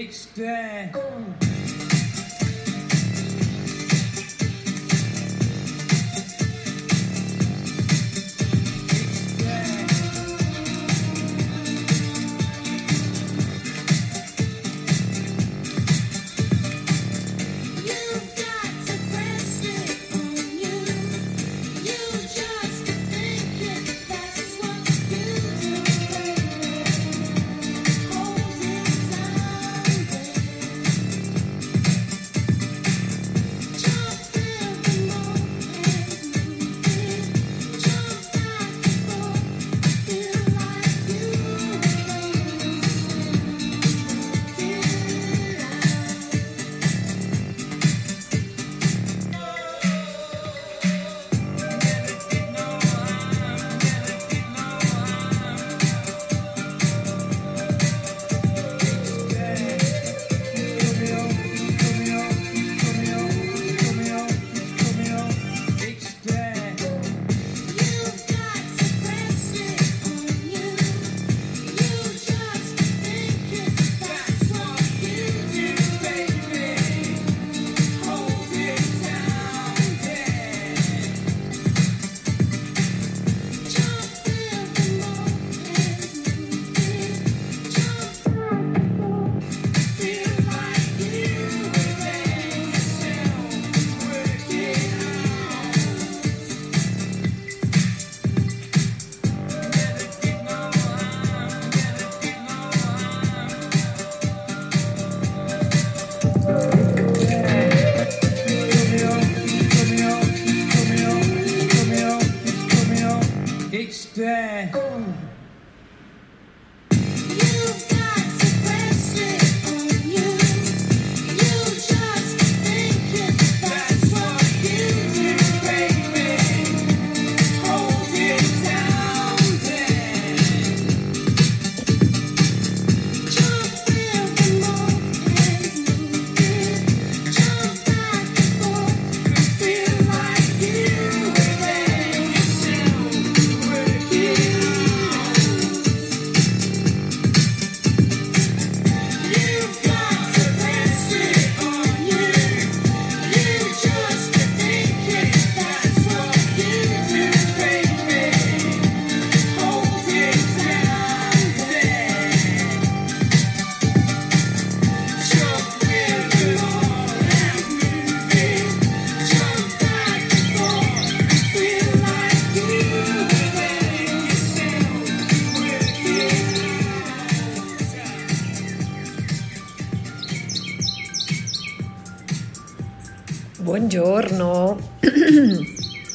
Big stand.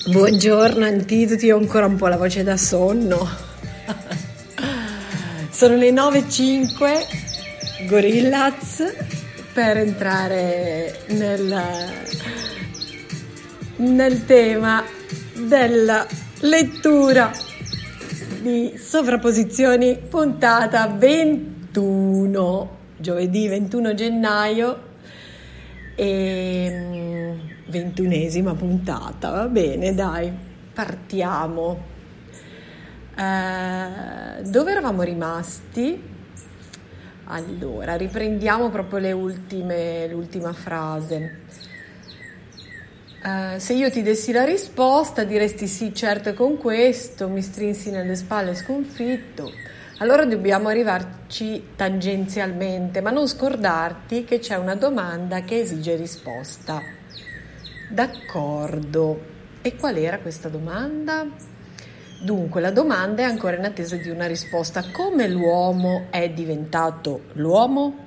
Buongiorno Antidoti, ho ancora un po' la voce da sonno. Sono le 9:05, Gorillaz, per entrare nel tema della lettura di sovrapposizioni puntata 21, giovedì 21 gennaio e 21esima puntata, va bene, dai, partiamo. Dove eravamo rimasti? Allora, riprendiamo proprio l'ultima frase. Se io ti dessi la risposta, diresti sì, certo, e con questo mi strinsi nelle spalle sconfitto. Allora dobbiamo arrivarci tangenzialmente, ma non scordarti che c'è una domanda che esige risposta. D'accordo. E qual era questa domanda? Dunque, la domanda è ancora in attesa di una risposta. Come l'uomo è diventato l'uomo?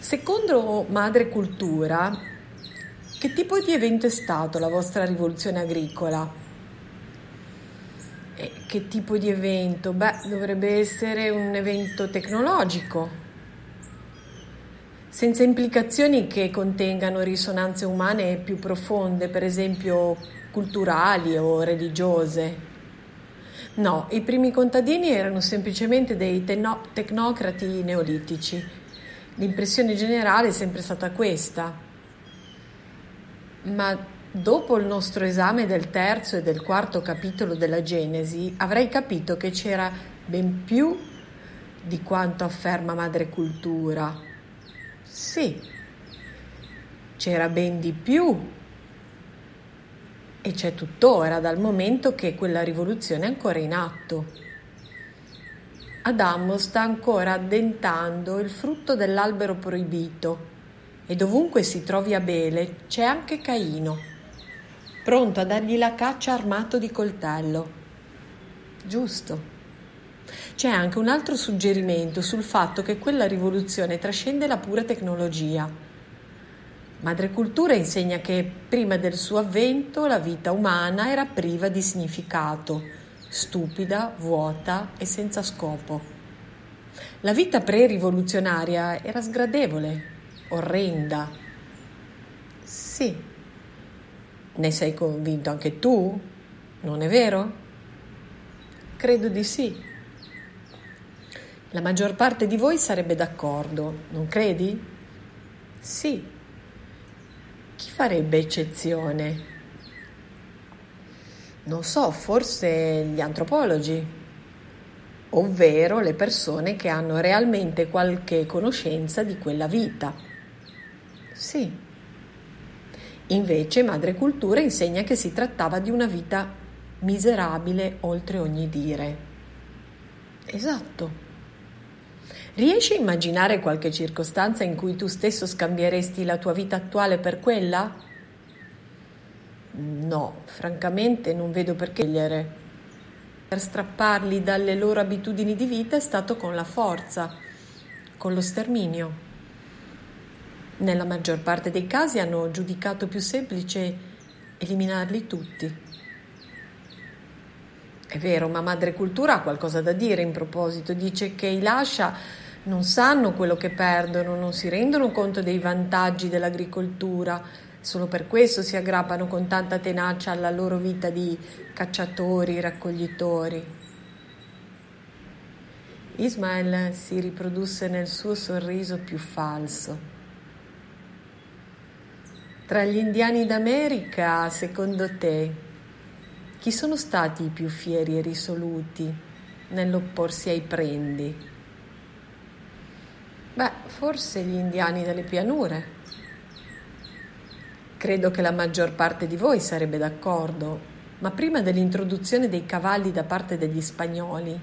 Secondo Madre Cultura, che tipo di evento è stato la vostra rivoluzione agricola? E che tipo di evento? Beh, dovrebbe essere un evento tecnologico, senza implicazioni che contengano risonanze umane più profonde, per esempio culturali o religiose. No, i primi contadini erano semplicemente dei tecnocrati neolitici. L'impressione generale è sempre stata questa. Ma dopo il nostro esame del terzo e del quarto capitolo della Genesi, avrei capito che c'era ben più di quanto afferma Madre Cultura. Sì, c'era ben di più e c'è tuttora, dal momento che quella rivoluzione è ancora in atto. Adamo sta ancora addentando il frutto dell'albero proibito e dovunque si trovi Abele c'è anche Caino, pronto a dargli la caccia armato di coltello. Giusto. C'è anche un altro suggerimento sul fatto che quella rivoluzione trascende la pura tecnologia. Madre Cultura insegna che prima del suo avvento la vita umana era priva di significato, stupida, vuota e senza scopo. La vita pre-rivoluzionaria era sgradevole, orrenda. Sì, ne sei convinto anche tu? Non è vero? Credo di sì. La maggior parte di voi sarebbe d'accordo, non credi? Sì. Chi farebbe eccezione? Non so, forse gli antropologi, ovvero le persone che hanno realmente qualche conoscenza di quella vita. Sì. Invece Madre Cultura insegna che si trattava di una vita miserabile oltre ogni dire. Esatto. Riesci a immaginare qualche circostanza in cui tu stesso scambieresti la tua vita attuale per quella? No, francamente non vedo perché scegliere. Per strapparli dalle loro abitudini di vita è stato con la forza, con lo sterminio. Nella maggior parte dei casi hanno giudicato più semplice eliminarli tutti. È vero, ma Madre Cultura ha qualcosa da dire in proposito. Dice che i lascia non sanno quello che perdono, non si rendono conto dei vantaggi dell'agricoltura. Solo per questo si aggrappano con tanta tenacia alla loro vita di cacciatori, raccoglitori. Ishmael si riprodusse nel suo sorriso più falso. Tra gli indiani d'America, secondo te, chi sono stati i più fieri e risoluti nell'opporsi ai prendi? Beh, forse gli indiani delle pianure. Credo che la maggior parte di voi sarebbe d'accordo, ma prima dell'introduzione dei cavalli da parte degli spagnoli,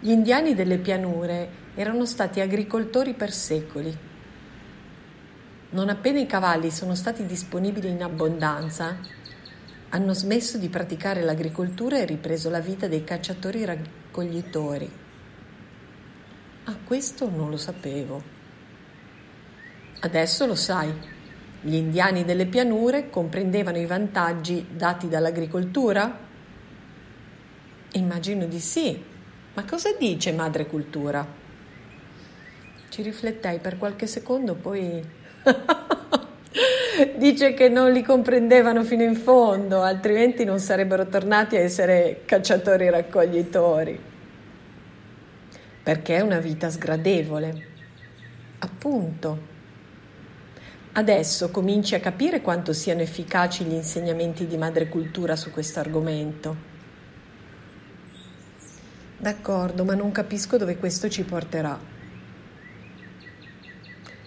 gli indiani delle pianure erano stati agricoltori per secoli. Non appena i cavalli sono stati disponibili in abbondanza, hanno smesso di praticare l'agricoltura e ripreso la vita dei cacciatori raccoglitori. Ah, questo non lo sapevo. Adesso lo sai. Gli indiani delle pianure comprendevano i vantaggi dati dall'agricoltura? Immagino di sì, ma cosa dice Madre Cultura? Ci riflettei per qualche secondo, poi dice che non li comprendevano fino in fondo, altrimenti non sarebbero tornati a essere cacciatori e raccoglitori. Perché è una vita sgradevole. Appunto. Adesso cominci a capire quanto siano efficaci gli insegnamenti di Madre Cultura su questo argomento. D'accordo, ma non capisco dove questo ci porterà.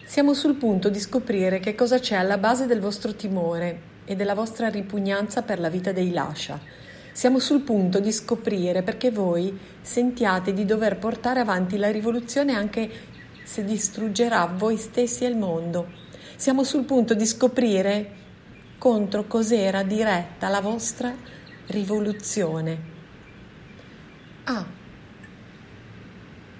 Siamo sul punto di scoprire che cosa c'è alla base del vostro timore e della vostra ripugnanza per la vita dei lascia. Siamo sul punto di scoprire perché voi sentiate di dover portare avanti la rivoluzione anche se distruggerà voi stessi e il mondo. Siamo sul punto di scoprire contro cos'era diretta la vostra rivoluzione. Ah,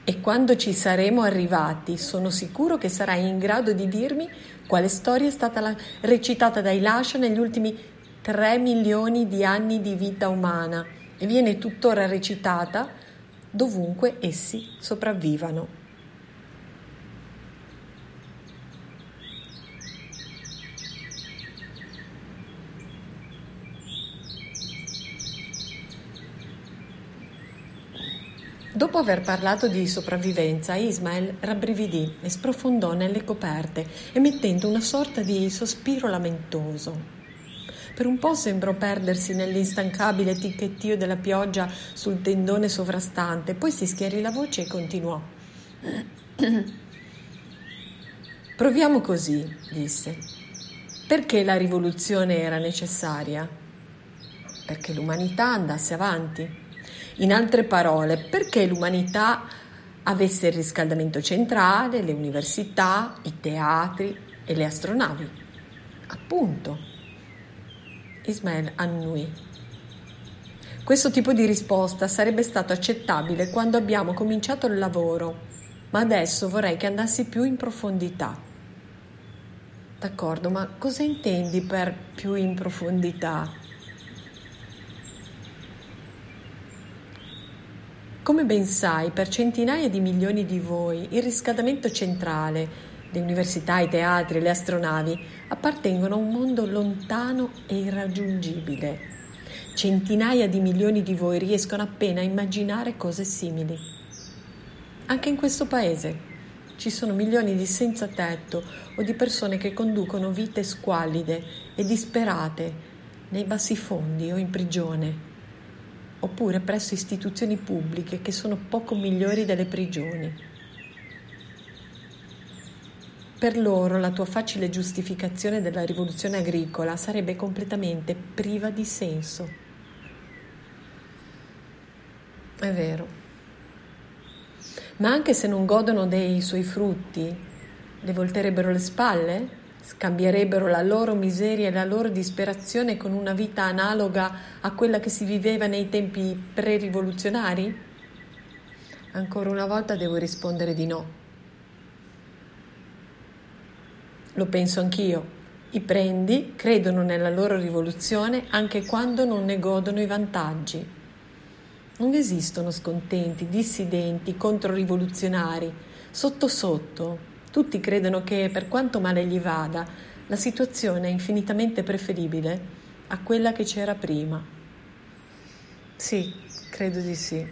e quando ci saremo arrivati, sono sicuro che sarai in grado di dirmi quale storia è stata recitata dai lascia negli ultimi 3 milioni di anni di vita umana e viene tuttora recitata dovunque essi sopravvivano. Dopo aver parlato di sopravvivenza, Ishmael rabbrividì e sprofondò nelle coperte, emettendo una sorta di sospiro lamentoso. Per un po' sembrò perdersi nell'instancabile ticchettio della pioggia sul tendone sovrastante, poi si schiarì la voce e continuò. Proviamo così, disse. Perché la rivoluzione era necessaria? Perché l'umanità andasse avanti. In altre parole, perché l'umanità avesse il riscaldamento centrale, le università, i teatri e le astronavi. Appunto. Ishmael annuì. Questo tipo di risposta sarebbe stato accettabile quando abbiamo cominciato il lavoro, ma adesso vorrei che andassi più in profondità. D'accordo, ma cosa intendi per più in profondità? Come ben sai, per centinaia di milioni di voi il riscaldamento centrale, le università, i teatri, le astronavi appartengono a un mondo lontano e irraggiungibile. Centinaia di milioni di voi riescono appena a immaginare cose simili. Anche in questo paese ci sono milioni di senza tetto o di persone che conducono vite squallide e disperate nei bassifondi o in prigione, oppure presso istituzioni pubbliche che sono poco migliori delle prigioni. Per loro la tua facile giustificazione della rivoluzione agricola sarebbe completamente priva di senso. È vero. Ma anche se non godono dei suoi frutti, le volterebbero le spalle? Scambierebbero la loro miseria e la loro disperazione con una vita analoga a quella che si viveva nei tempi pre-rivoluzionari? Ancora una volta devo rispondere di no. Lo penso anch'io. I prendi credono nella loro rivoluzione anche quando non ne godono i vantaggi. Non esistono scontenti, dissidenti, controrivoluzionari. Sotto sotto, tutti credono che, per quanto male gli vada, la situazione è infinitamente preferibile a quella che c'era prima. Sì, credo di sì.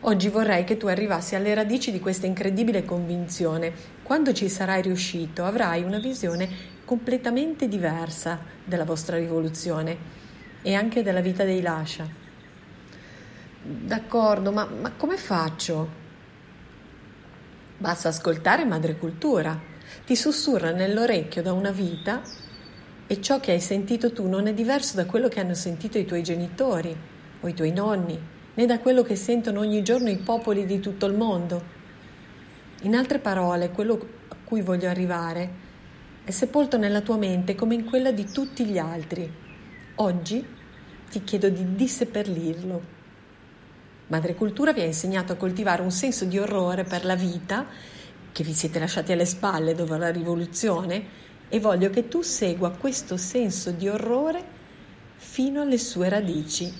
Oggi vorrei che tu arrivassi alle radici di questa incredibile convinzione. Quando ci sarai riuscito, avrai una visione completamente diversa della vostra rivoluzione e anche della vita dei lascia. D'accordo, ma come faccio? Basta ascoltare Madre Cultura. Ti sussurra nell'orecchio da una vita e ciò che hai sentito tu non è diverso da quello che hanno sentito i tuoi genitori o i tuoi nonni, né da quello che sentono ogni giorno i popoli di tutto il mondo. In altre parole, quello a cui voglio arrivare è sepolto nella tua mente come in quella di tutti gli altri. Oggi ti chiedo di disseperlirlo. Madre Cultura vi ha insegnato a coltivare un senso di orrore per la vita che vi siete lasciati alle spalle dopo la rivoluzione, e voglio che tu segua questo senso di orrore fino alle sue radici.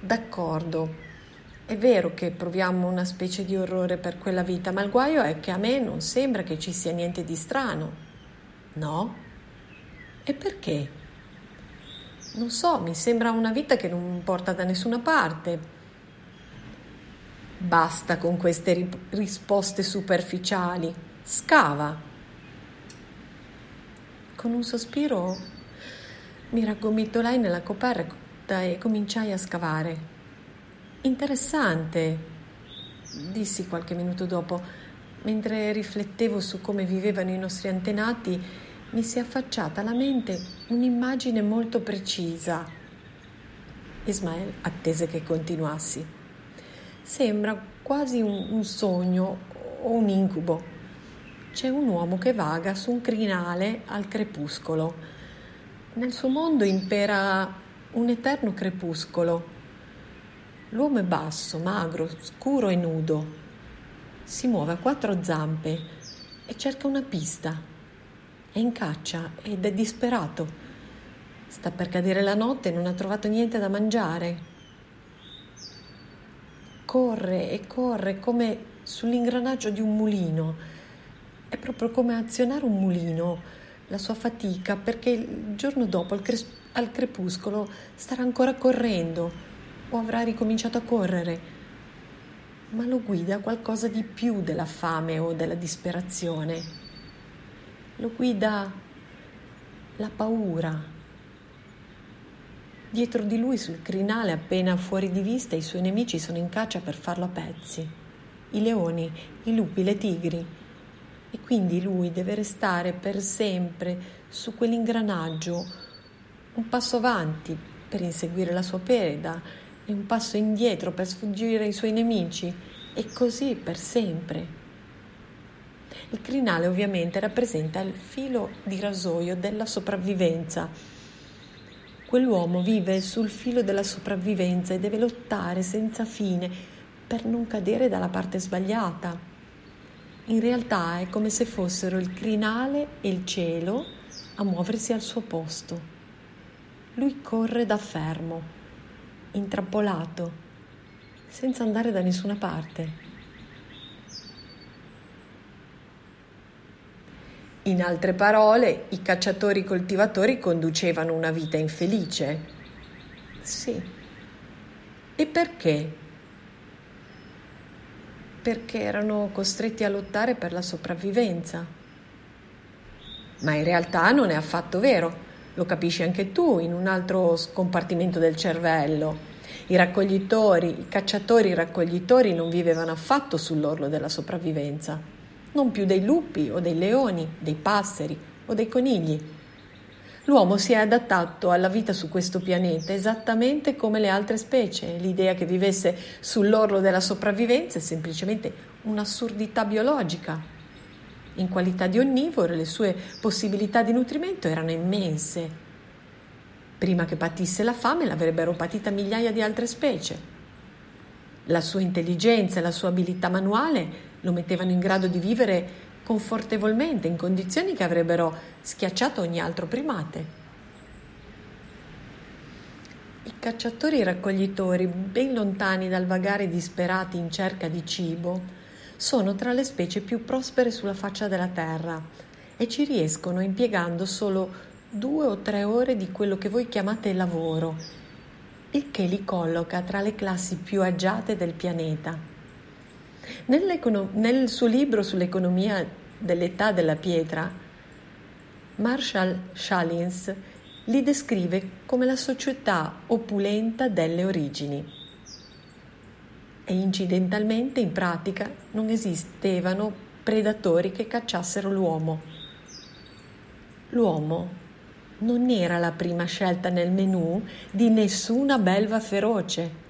D'accordo, è vero che proviamo una specie di orrore per quella vita, ma il guaio è che a me non sembra che ci sia niente di strano. No? E perché? Non so, mi sembra una vita che non porta da nessuna parte. Basta con queste risposte superficiali. Scava. Con un sospiro mi raggomitolai nella coperta e cominciai a scavare. Interessante, dissi qualche minuto dopo, mentre riflettevo su come vivevano i nostri antenati. Mi si è affacciata alla mente un'immagine molto precisa. Ishmael attese che continuassi. Sembra quasi un sogno o un incubo. C'è un uomo che vaga su un crinale al crepuscolo. Nel suo mondo impera un eterno crepuscolo. L'uomo è basso, magro, scuro e nudo. Si muove a quattro zampe e cerca una pista. È in caccia ed è disperato. Sta per cadere la notte e non ha trovato niente da mangiare. Corre e corre come sull'ingranaggio di un mulino. È proprio come azionare un mulino, la sua fatica, perché il giorno dopo al crepuscolo starà ancora correndo o avrà ricominciato a correre, ma lo guida qualcosa di più della fame o della disperazione. Lo guida la paura. Dietro di lui sul crinale appena fuori di vista i suoi nemici sono in caccia per farlo a pezzi. i leoni, i lupi, le tigri. E quindi lui deve restare per sempre su quell'ingranaggio, un passo avanti per inseguire la sua preda e un passo indietro per sfuggire ai suoi nemici, e così per sempre. Il crinale ovviamente rappresenta il filo di rasoio della sopravvivenza. Quell'uomo vive sul filo della sopravvivenza e deve lottare senza fine per non cadere dalla parte sbagliata. In realtà è come se fossero il crinale e il cielo a muoversi al suo posto. Lui corre da fermo, intrappolato, senza andare da nessuna parte. In altre parole, i cacciatori-coltivatori conducevano una vita infelice. Sì. E perché? Perché erano costretti a lottare per la sopravvivenza. Ma in realtà non è affatto vero. Lo capisci anche tu in un altro compartimento del cervello. I cacciatori-raccoglitori non vivevano affatto sull'orlo della sopravvivenza. Non più dei lupi o dei leoni, dei passeri o dei conigli. L'uomo si è adattato alla vita su questo pianeta esattamente come le altre specie. L'idea che vivesse sull'orlo della sopravvivenza è semplicemente un'assurdità biologica. In qualità di onnivoro le sue possibilità di nutrimento erano immense. Prima che patisse la fame l'avrebbero patita migliaia di altre specie. La sua intelligenza e la sua abilità manuale lo mettevano in grado di vivere confortevolmente in condizioni che avrebbero schiacciato ogni altro primate. I cacciatori e i raccoglitori, ben lontani dal vagare disperati in cerca di cibo, sono tra le specie più prospere sulla faccia della terra e ci riescono impiegando solo 2 o 3 ore di quello che voi chiamate lavoro, il che li colloca tra le classi più agiate del pianeta. Nel suo libro sull'economia dell'età della pietra, Marshall Shalins li descrive come la società opulenta delle origini. E incidentalmente in pratica non esistevano predatori che cacciassero l'uomo. L'uomo non era la prima scelta nel menù di nessuna belva feroce.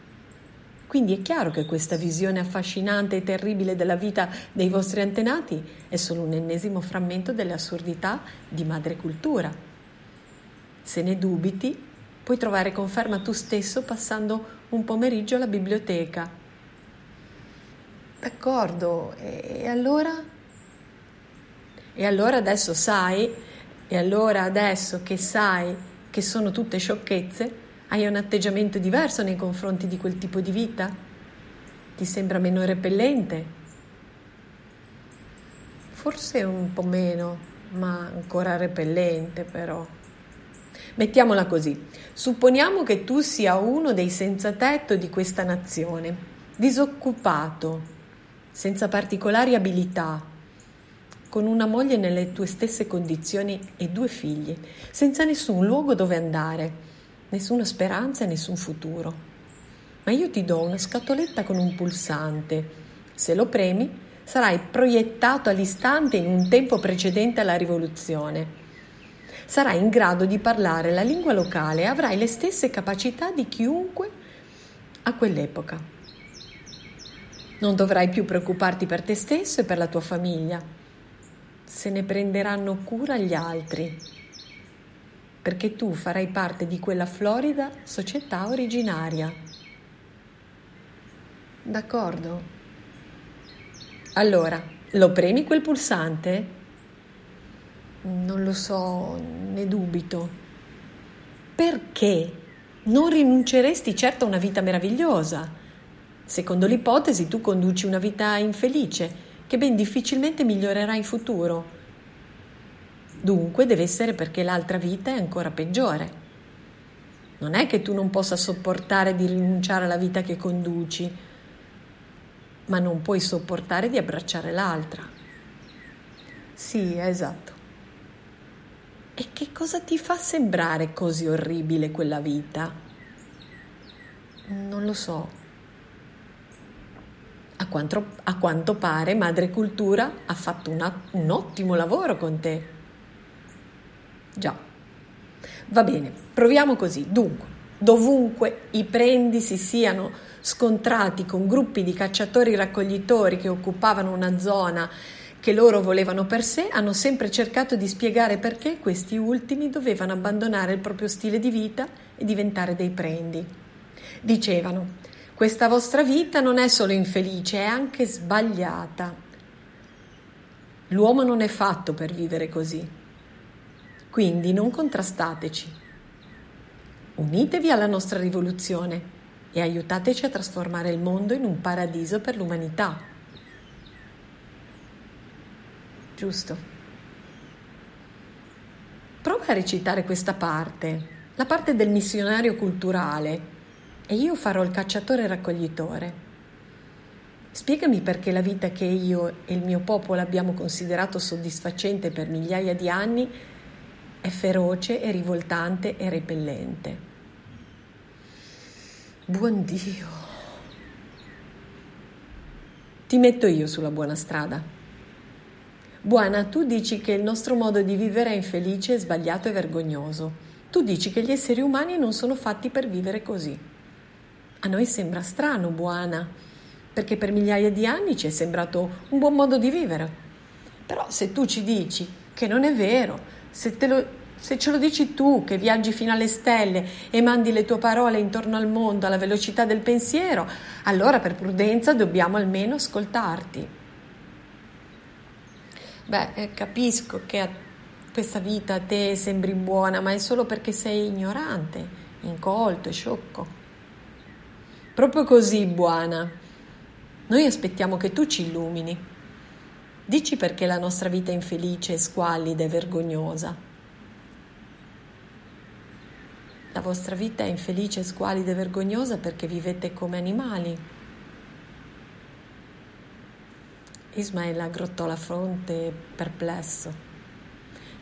Quindi è chiaro che questa visione affascinante e terribile della vita dei vostri antenati è solo un ennesimo frammento delle assurdità di Madre Cultura. Se ne dubiti, puoi trovare conferma tu stesso passando un pomeriggio alla biblioteca. D'accordo, e allora? E allora adesso che sai che sono tutte sciocchezze, hai un atteggiamento diverso nei confronti di quel tipo di vita? Ti sembra meno repellente? Forse un po' meno, ma ancora repellente però. Mettiamola così. Supponiamo che tu sia uno dei senzatetto di questa nazione, disoccupato, senza particolari abilità, con una moglie nelle tue stesse condizioni e 2 figli, senza nessun luogo dove andare. Nessuna speranza e nessun futuro. Ma io ti do una scatoletta con un pulsante. Se lo premi, sarai proiettato all'istante in un tempo precedente alla rivoluzione. Sarai in grado di parlare la lingua locale e avrai le stesse capacità di chiunque a quell'epoca. Non dovrai più preoccuparti per te stesso e per la tua famiglia. Se ne prenderanno cura gli altri, perché tu farai parte di quella florida società originaria. D'accordo? Allora, lo premi quel pulsante? Non lo so, ne dubito. Perché? Non rinunceresti certo a una vita meravigliosa. Secondo l'ipotesi, tu conduci una vita infelice, che ben difficilmente migliorerà in futuro. Dunque deve essere perché l'altra vita è ancora peggiore. Non è che tu non possa sopportare di rinunciare alla vita che conduci, ma non puoi sopportare di abbracciare l'altra. Sì, esatto. E che cosa ti fa sembrare così orribile quella vita? Non lo so. A quanto pare Madre Cultura ha fatto un ottimo lavoro con te. Già. Va bene, proviamo così. Dunque, dovunque i prendi si siano scontrati con gruppi di cacciatori-raccoglitori che occupavano una zona che loro volevano per sé, hanno sempre cercato di spiegare perché questi ultimi dovevano abbandonare il proprio stile di vita e diventare dei prendi. Dicevano: questa vostra vita non è solo infelice, è anche sbagliata. L'uomo non è fatto per vivere così. Quindi non contrastateci. Unitevi alla nostra rivoluzione e aiutateci a trasformare il mondo in un paradiso per l'umanità. Giusto? Prova a recitare questa parte, la parte del missionario culturale. E io farò il cacciatore-raccoglitore. Spiegami perché la vita che io e il mio popolo abbiamo considerato soddisfacente per migliaia di anni è feroce e rivoltante e repellente. Buon Dio! Ti metto io sulla buona strada. Bwana, tu dici che il nostro modo di vivere è infelice, sbagliato e vergognoso. Tu dici che gli esseri umani non sono fatti per vivere così. A noi sembra strano, Bwana, perché per migliaia di anni ci è sembrato un buon modo di vivere. Però se tu ci dici che non è vero, se ce lo dici tu che viaggi fino alle stelle e mandi le tue parole intorno al mondo alla velocità del pensiero, allora per prudenza dobbiamo almeno ascoltarti. Beh, capisco che questa vita a te sembri buona, ma è solo perché sei ignorante, incolto e sciocco. Proprio così, Bwana. Noi aspettiamo che tu ci illumini. Dici perché la nostra vita è infelice, squallida e vergognosa. La vostra vita è infelice, squallida e vergognosa perché vivete come animali. Ishmael aggrottò la fronte, perplesso.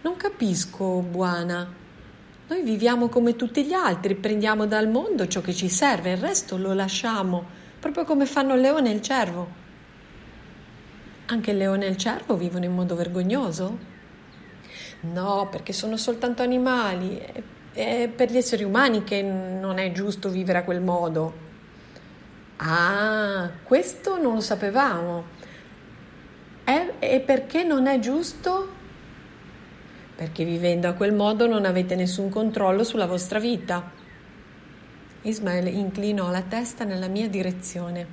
Non capisco, Bwana. Noi viviamo come tutti gli altri, prendiamo dal mondo ciò che ci serve, il resto lo lasciamo, proprio come fanno il leone e il cervo. Anche il leone e il cervo vivono in modo vergognoso? No, perché sono soltanto animali, è per gli esseri umani che non è giusto vivere a quel modo. Ah, questo non lo sapevamo. E perché non è giusto? Perché vivendo a quel modo non avete nessun controllo sulla vostra vita. Ishmael inclinò la testa nella mia direzione.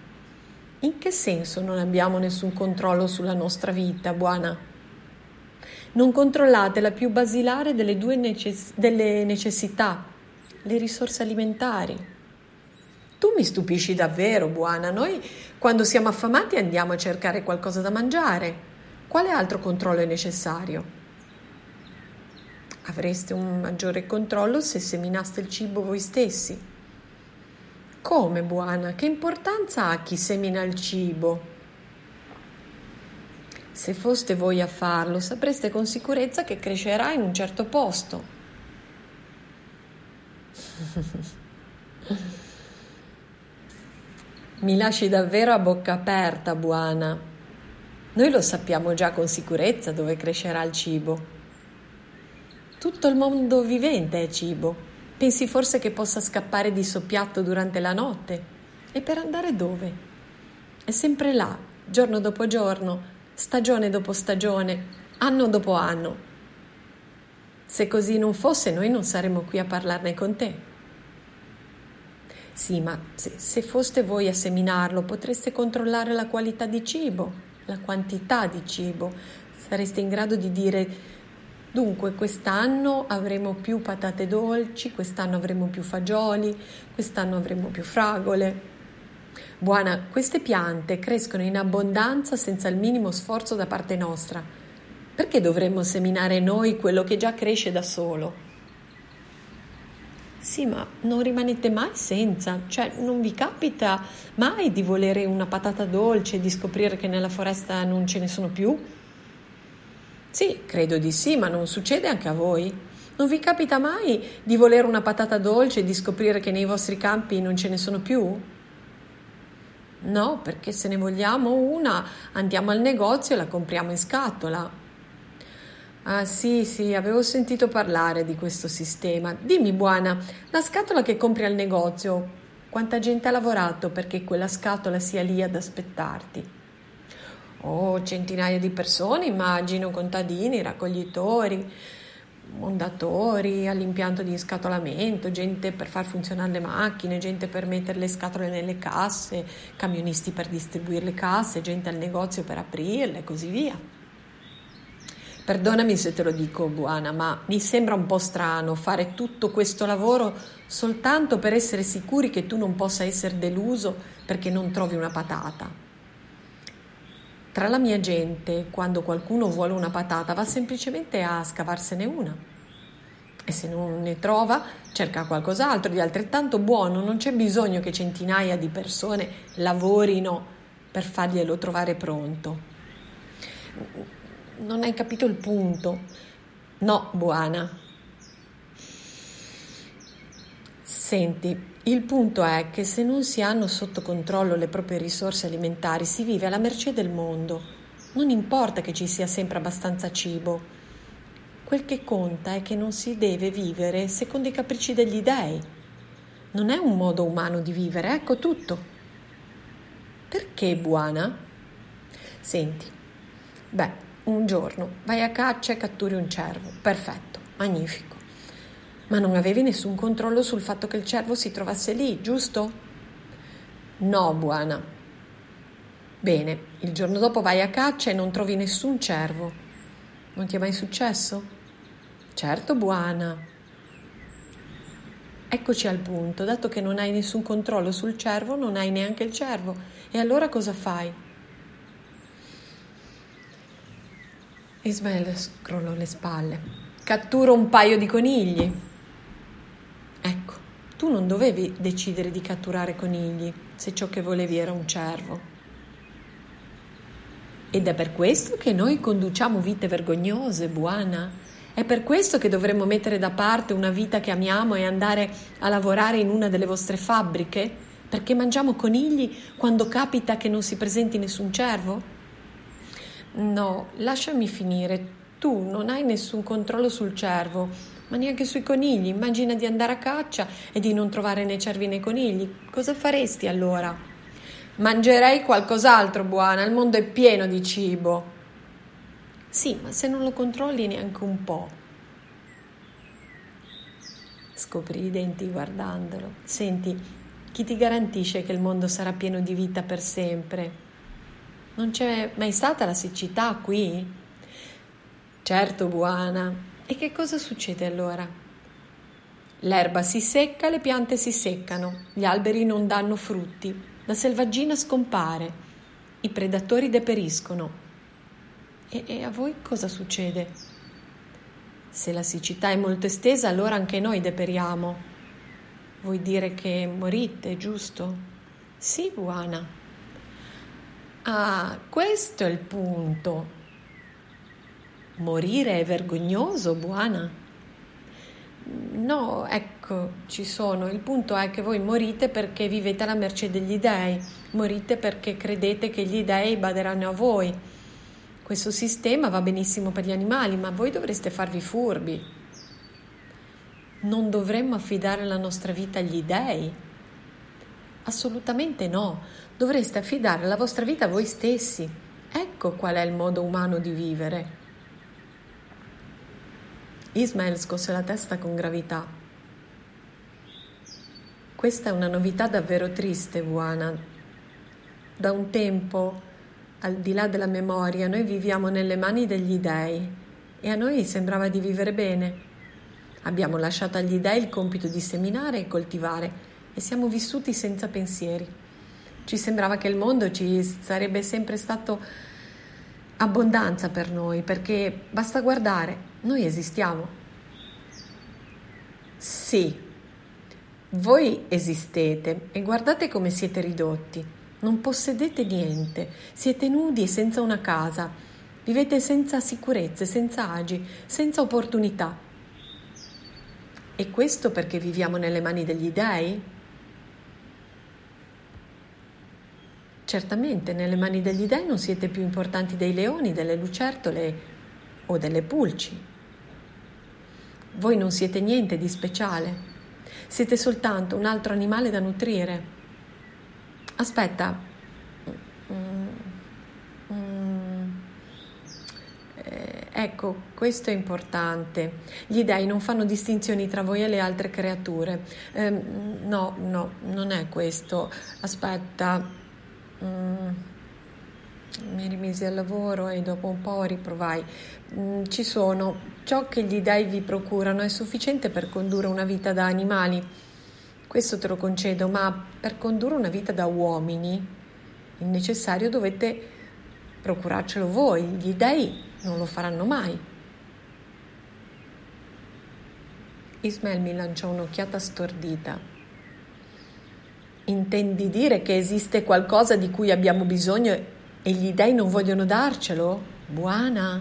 In che senso non abbiamo nessun controllo sulla nostra vita, Bwana? Non controllate la più basilare delle due necessità, le risorse alimentari. Tu mi stupisci davvero, Bwana. Noi quando siamo affamati andiamo a cercare qualcosa da mangiare. Quale altro controllo è necessario? Avreste un maggiore controllo se seminaste il cibo voi stessi. Come, Bwana? Che importanza ha chi semina il cibo? Se foste voi a farlo, sapreste con sicurezza che crescerà in un certo posto. Mi lasci davvero a bocca aperta, Bwana. Noi lo sappiamo già con sicurezza dove crescerà il cibo. Tutto il mondo vivente è cibo. Pensi forse che possa scappare di soppiatto durante la notte? E per andare dove? È sempre là, giorno dopo giorno, stagione dopo stagione, anno dopo anno. Se così non fosse, noi non saremmo qui a parlarne con te. Sì, ma se foste voi a seminarlo, potreste controllare la qualità di cibo, la quantità di cibo. Sareste in grado di dire: dunque, quest'anno avremo più patate dolci, quest'anno avremo più fagioli, quest'anno avremo più fragole. Bwana, queste piante crescono in abbondanza senza il minimo sforzo da parte nostra. Perché dovremmo seminare noi quello che già cresce da solo? Sì, ma non rimanete mai senza, cioè non vi capita mai di volere una patata dolce e di scoprire che nella foresta non ce ne sono più? Sì, credo di sì, ma non succede anche a voi? Non vi capita mai di volere una patata dolce e di scoprire che nei vostri campi non ce ne sono più? No, perché se ne vogliamo una andiamo al negozio e la compriamo in scatola. Ah sì, avevo sentito parlare di questo sistema. Dimmi, Bwana, la scatola che compri al negozio, quanta gente ha lavorato perché quella scatola sia lì ad aspettarti? Oh, centinaia di persone, immagino, contadini, raccoglitori, mondatori all'impianto di scatolamento, gente per far funzionare le macchine, gente per mettere le scatole nelle casse, camionisti per distribuire le casse, gente al negozio per aprirle e così via. Perdonami se te lo dico, Bwana, ma mi sembra un po' strano fare tutto questo lavoro soltanto per essere sicuri che tu non possa essere deluso perché non trovi una patata. Tra la mia gente, quando qualcuno vuole una patata, va semplicemente a scavarsene una. E se non ne trova, cerca qualcos'altro di altrettanto buono. Non c'è bisogno che centinaia di persone lavorino per farglielo trovare pronto. Non hai capito il punto? No, Bwana. Senti, il punto è che se non si hanno sotto controllo le proprie risorse alimentari si vive alla mercé del mondo. Non importa che ci sia sempre abbastanza cibo. Quel che conta è che non si deve vivere secondo i capricci degli dèi. Non è un modo umano di vivere, ecco tutto. Perché, Bwana? Senti, un giorno vai a caccia e catturi un cervo. Perfetto, magnifico. Ma non avevi nessun controllo sul fatto che il cervo si trovasse lì, giusto? No, Bwana. Bene, il giorno dopo vai a caccia e non trovi nessun cervo. Non ti è mai successo? Certo, Bwana. Eccoci al punto, dato che non hai nessun controllo sul cervo, non hai neanche il cervo. E allora cosa fai? Ishmael scrollò le spalle. Catturo un paio di conigli. Ecco, tu non dovevi decidere di catturare conigli se ciò che volevi era un cervo. Ed è per questo che noi conduciamo vite vergognose, Bwana. È per questo che dovremmo mettere da parte una vita che amiamo e andare a lavorare in una delle vostre fabbriche? Perché mangiamo conigli quando capita che non si presenti nessun cervo? No, lasciami finire. Tu non hai nessun controllo sul cervo, ma neanche sui conigli. Immagina di andare a caccia e di non trovare né cervi né conigli. Cosa faresti allora? Mangerei qualcos'altro, Bwana. Il mondo è pieno di cibo. Sì, ma se non lo controlli neanche un po'. Scoprì i denti guardandolo. Senti, chi ti garantisce che il mondo sarà pieno di vita per sempre? Non c'è mai stata la siccità qui? Certo, Bwana. E che cosa succede allora? L'erba si secca, le piante si seccano, gli alberi non danno frutti, la selvaggina scompare, i predatori deperiscono. E a voi cosa succede? Se la siccità è molto estesa, allora anche noi deperiamo. Vuoi dire che morite, giusto? Sì, Bwana. Ah, questo è il punto. Morire è vergognoso, Bwana? No, ecco, ci sono. Il punto è che voi morite perché vivete alla mercé degli dèi, morite perché credete che gli dèi baderanno a voi. Questo sistema va benissimo per gli animali, ma voi dovreste farvi furbi. Non dovremmo affidare la nostra vita agli dèi? Assolutamente no. Dovreste affidare la vostra vita a voi stessi. Ecco qual è il modo umano di vivere. Ishmael scosse la testa con gravità. Questa è una novità davvero triste, Bwana. Da un tempo, al di là della memoria, noi viviamo nelle mani degli dèi e a noi sembrava di vivere bene. Abbiamo lasciato agli dèi il compito di seminare e coltivare e siamo vissuti senza pensieri. Ci sembrava che il mondo ci sarebbe sempre stato abbondanza per noi, perché basta guardare. Noi esistiamo. Sì, voi esistete e guardate come siete ridotti. Non possedete niente, siete nudi e senza una casa. Vivete senza sicurezze, senza agi, senza opportunità. E questo perché viviamo nelle mani degli dèi? Certamente nelle mani degli dèi non siete più importanti dei leoni, delle lucertole o delle pulci. Voi non siete niente di speciale, siete soltanto un altro animale da nutrire. Aspetta, ecco, questo è importante. Gli dèi non fanno distinzioni tra voi e le altre creature. No, non è questo. Aspetta. Mi rimisi al lavoro e dopo un po' riprovai. Ci sono. Ciò che gli dèi vi procurano è sufficiente per condurre una vita da animali. Questo te lo concedo, ma per condurre una vita da uomini il necessario dovete procurarcelo voi. Gli dèi non lo faranno mai. Ishmael mi lanciò un'occhiata stordita. Intendi dire che esiste qualcosa di cui abbiamo bisogno e gli dèi non vogliono darcelo? Bwana?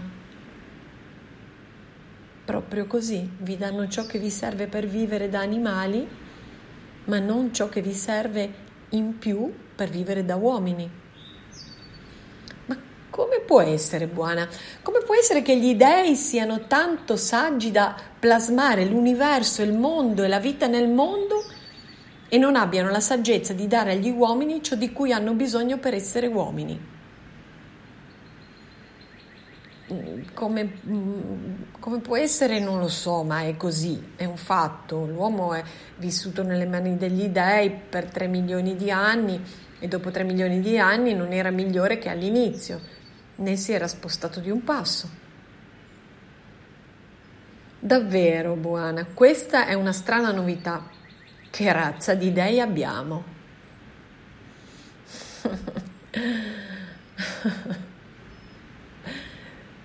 Proprio così, vi danno ciò che vi serve per vivere da animali, ma non ciò che vi serve in più per vivere da uomini. Ma come può essere, Bwana? Come può essere che gli dèi siano tanto saggi da plasmare l'universo, il mondo e la vita nel mondo e non abbiano la saggezza di dare agli uomini ciò di cui hanno bisogno per essere uomini? Come può essere? Non lo so, ma è così, è un fatto. L'uomo è vissuto nelle mani degli dèi per 3 milioni di anni e dopo 3 milioni di anni non era migliore che all'inizio, né si era spostato di un passo. Davvero, Bwana, questa è una strana novità. Che razza di dèi abbiamo?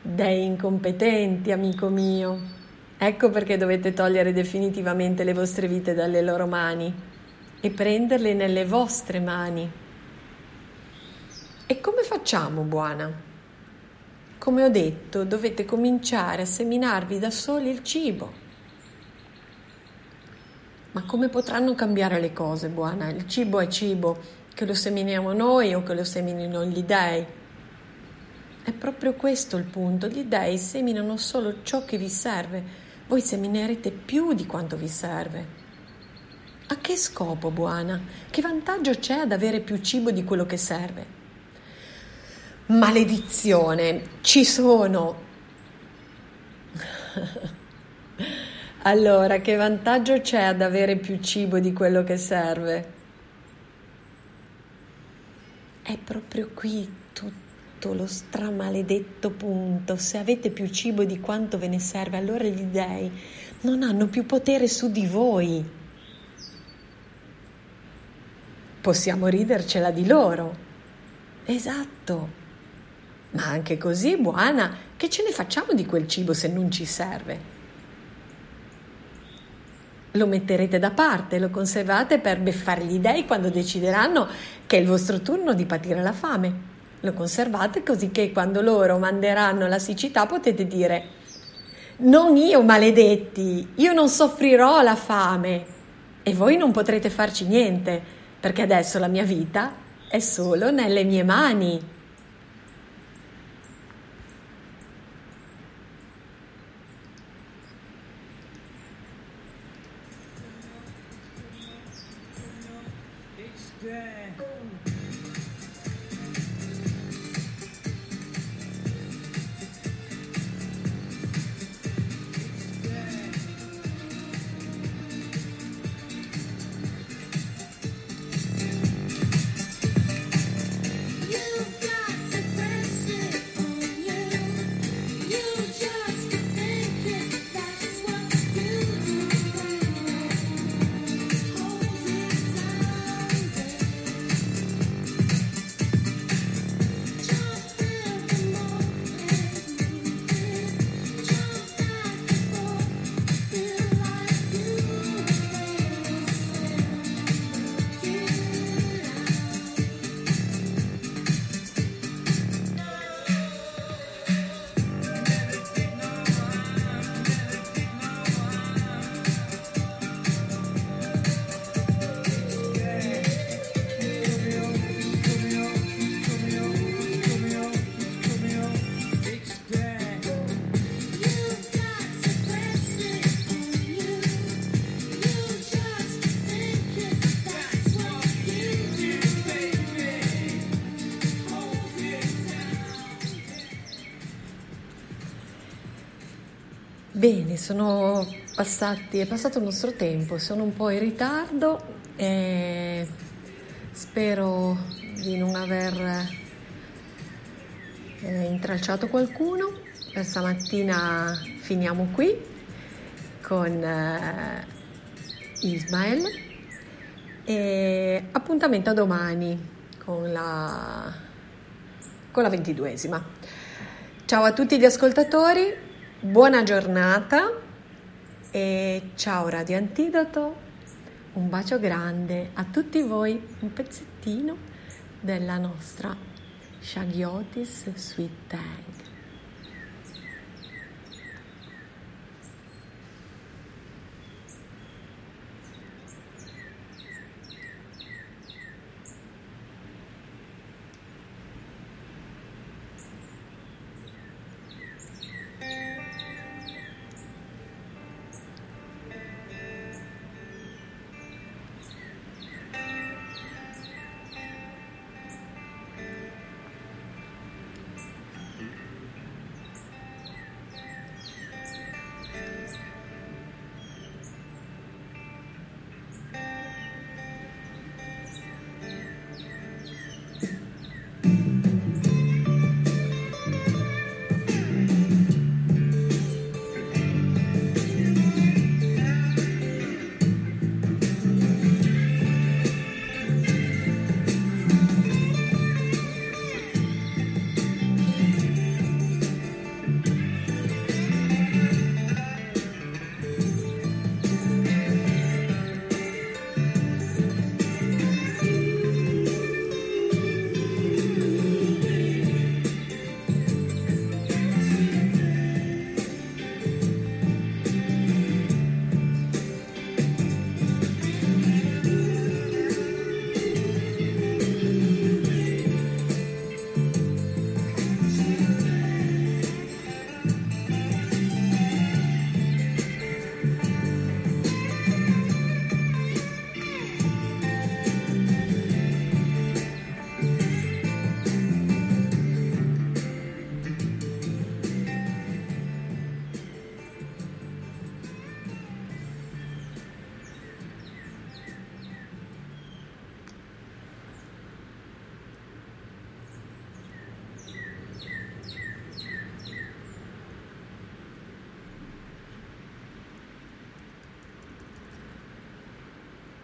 Dèi incompetenti, amico mio. Ecco perché dovete togliere definitivamente le vostre vite dalle loro mani e prenderle nelle vostre mani. E come facciamo, Bwana? Come ho detto, dovete cominciare a seminarvi da soli il cibo. Ma come potranno cambiare le cose, Bwana? Il cibo è cibo, che lo seminiamo noi o che lo seminino gli dèi. È proprio questo il punto, gli dèi seminano solo ciò che vi serve, voi seminerete più di quanto vi serve. A che scopo, Bwana? Che vantaggio c'è ad avere più cibo di quello che serve? Maledizione, ci sono! Allora, che vantaggio c'è ad avere più cibo di quello che serve? È proprio qui tutto lo stramaledetto punto. Se avete più cibo di quanto ve ne serve, allora gli dèi non hanno più potere su di voi. Possiamo ridercela di loro. Esatto. Ma anche così, Bwana, che ce ne facciamo di quel cibo se non ci serve? Lo metterete da parte, lo conservate per beffare gli dèi quando decideranno che è il vostro turno di patire la fame. Lo conservate così che quando loro manderanno la siccità potete dire: non io, maledetti, io non soffrirò la fame e voi non potrete farci niente, perché adesso la mia vita è solo nelle mie mani. Bene, è passato il nostro tempo, sono un po' in ritardo e spero di non aver intralciato qualcuno. Per stamattina finiamo qui con Ishmael e appuntamento a domani con la 22esima. Ciao a tutti gli ascoltatori. Buona giornata e ciao Radio Antidoto, un bacio grande a tutti voi, un pezzettino della nostra Shagiotis Sweet Time.